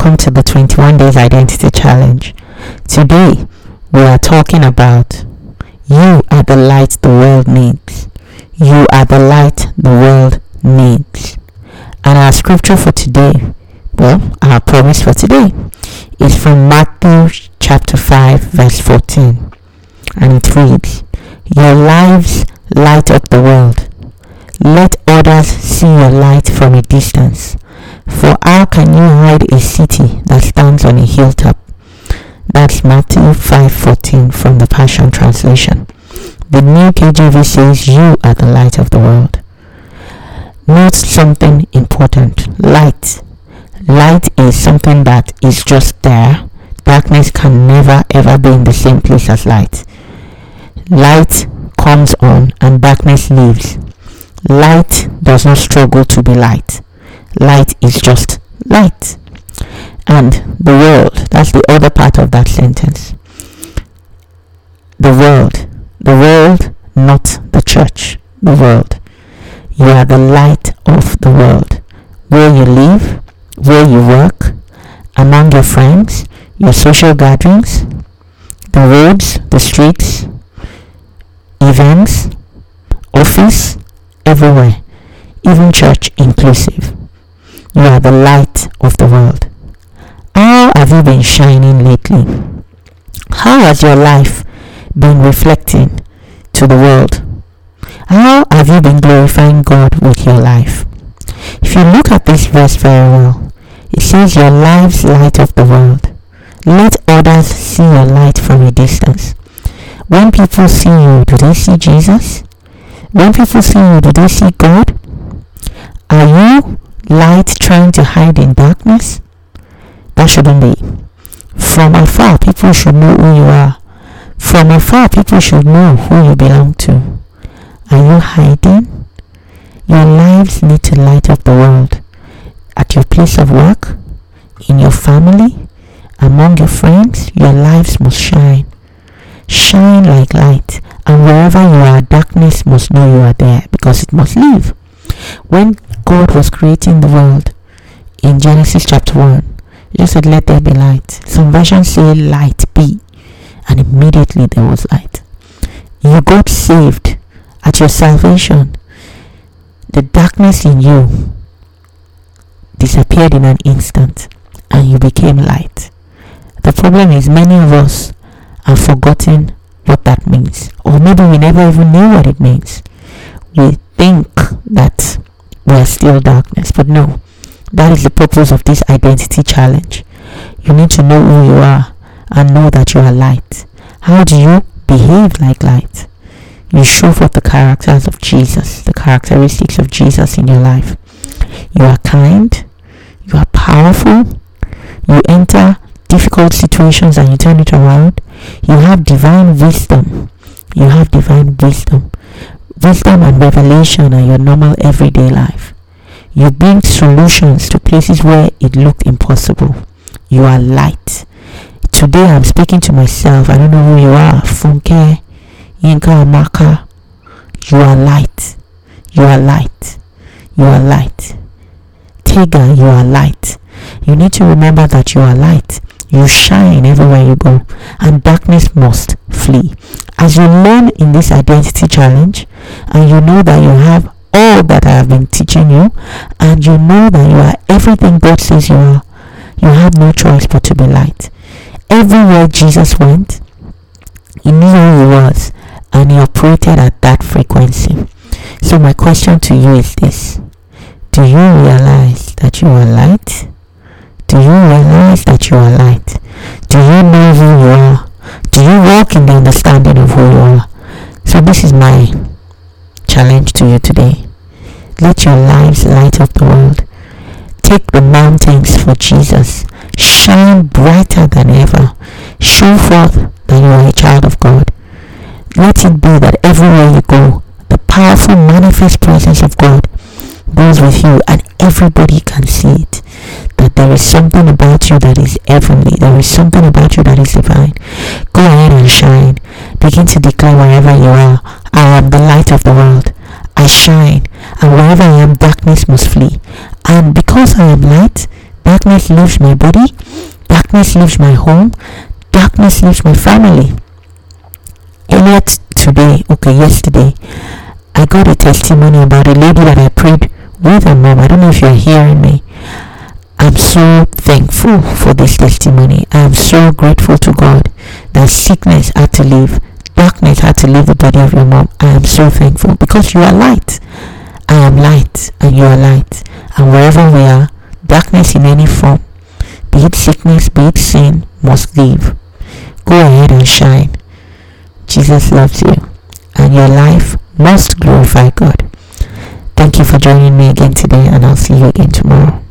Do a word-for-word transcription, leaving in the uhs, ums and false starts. Welcome to the twenty-one days Identity Challenge. Today, we are talking about you are the light the world needs. You are the light the world needs. And our scripture for today, well, our promise for today, is from Matthew chapter five, verse fourteen. And it reads, "Your lives light up the world. Let others see your light from a distance. For how can you hide a city that stands on a hilltop?" That's Matthew five fourteen from the Passion Translation. The New K J V says, "You are the light of the world." Note something important. Light. Light is something that is just there. Darkness can never ever be in the same place as light. Light comes on and darkness leaves. Light does not struggle to be light. Light is just light. And the world, that's the other part of that sentence. The world. The world, not the church. The world. You are the light of the world. Where you live, where you work, among your friends, your social gatherings, the roads, the streets, events, office, everywhere, even church inclusive. You are the light of the world. How have you been shining lately? How has your life been reflecting to the world? How have you been glorifying God with your life? If you look at this verse very well, it says your life's light of the world. Let others see your light from a distance. When people see you, do they see Jesus? When people see you, do they see God? Are you light trying to hide in darkness? That shouldn't be. From afar, people should know who you are. From afar, people should know who you belong to. Are you hiding? Your lives need to light up the world. At your place of work, in your family, among your friends, your lives must shine. Shine like light. And wherever you are, darkness must know you are there because it must leave. When God was creating the world in Genesis chapter one, he just said, "Let there be light." Some versions say, "Light be," and immediately there was light. You got saved. At your salvation, the darkness in you disappeared in an instant, and you became light. The problem is many of us have forgotten what that means, or maybe we never even knew what it means. We think that we are still darkness, but no, that is the purpose of this identity challenge. You need to know who you are and know that you are light. How do you behave like light? You show forth the characters of Jesus, the characteristics of Jesus in your life. You are kind, you are powerful, you enter difficult situations and you turn it around. You have divine wisdom, you have divine wisdom. Wisdom and revelation are your normal everyday life. You bring solutions to places where it looked impossible. You are light. Today I'm speaking to myself. I don't know who you are. Funke, Yinka, Amaka. You are light. You are light. You are light. Tega, you are light. You need to remember that you are light. You shine everywhere you go. And darkness must flee. As you learn in this identity challenge, and you know that you have all that I have been teaching you, and you know that you are everything God says you are, you have no choice but to be light. Everywhere Jesus went, he knew who he was, and he operated at that frequency. So my question to you is this: do you realize that you are light? Do you realize that you are light? Do you know who you are? Do you walk in the understanding of who you are? So this is my challenge to you today. Let your lives light up the world. Take the mountains for Jesus. Shine brighter than ever. Show forth that you are a child of God. Let it be that everywhere you go, the powerful manifest presence of God goes with you and everybody can see it. That there is something about you that is heavenly. There is something about you that is divine. Go ahead and shine. Begin to declare wherever you are, "I am the light of the world. I shine. And wherever I am, darkness must flee. And because I am light, darkness Darkness leaves my body. Darkness leaves my home. Darkness leaves my family. And yet today, okay, yesterday, I got a testimony about a lady that I prayed with her mom. I don't know if you're hearing me. I'm so thankful for this testimony. I'm so grateful to God that sickness had to leave, darkness had to leave the body of your mom. I am so thankful because you are light. I am light and you are light. And wherever we are, darkness in any form, be it sickness, be it sin, must leave. Go ahead and shine. Jesus loves you, and your life must glorify God. Thank you for joining me again today, and I'll see you again tomorrow.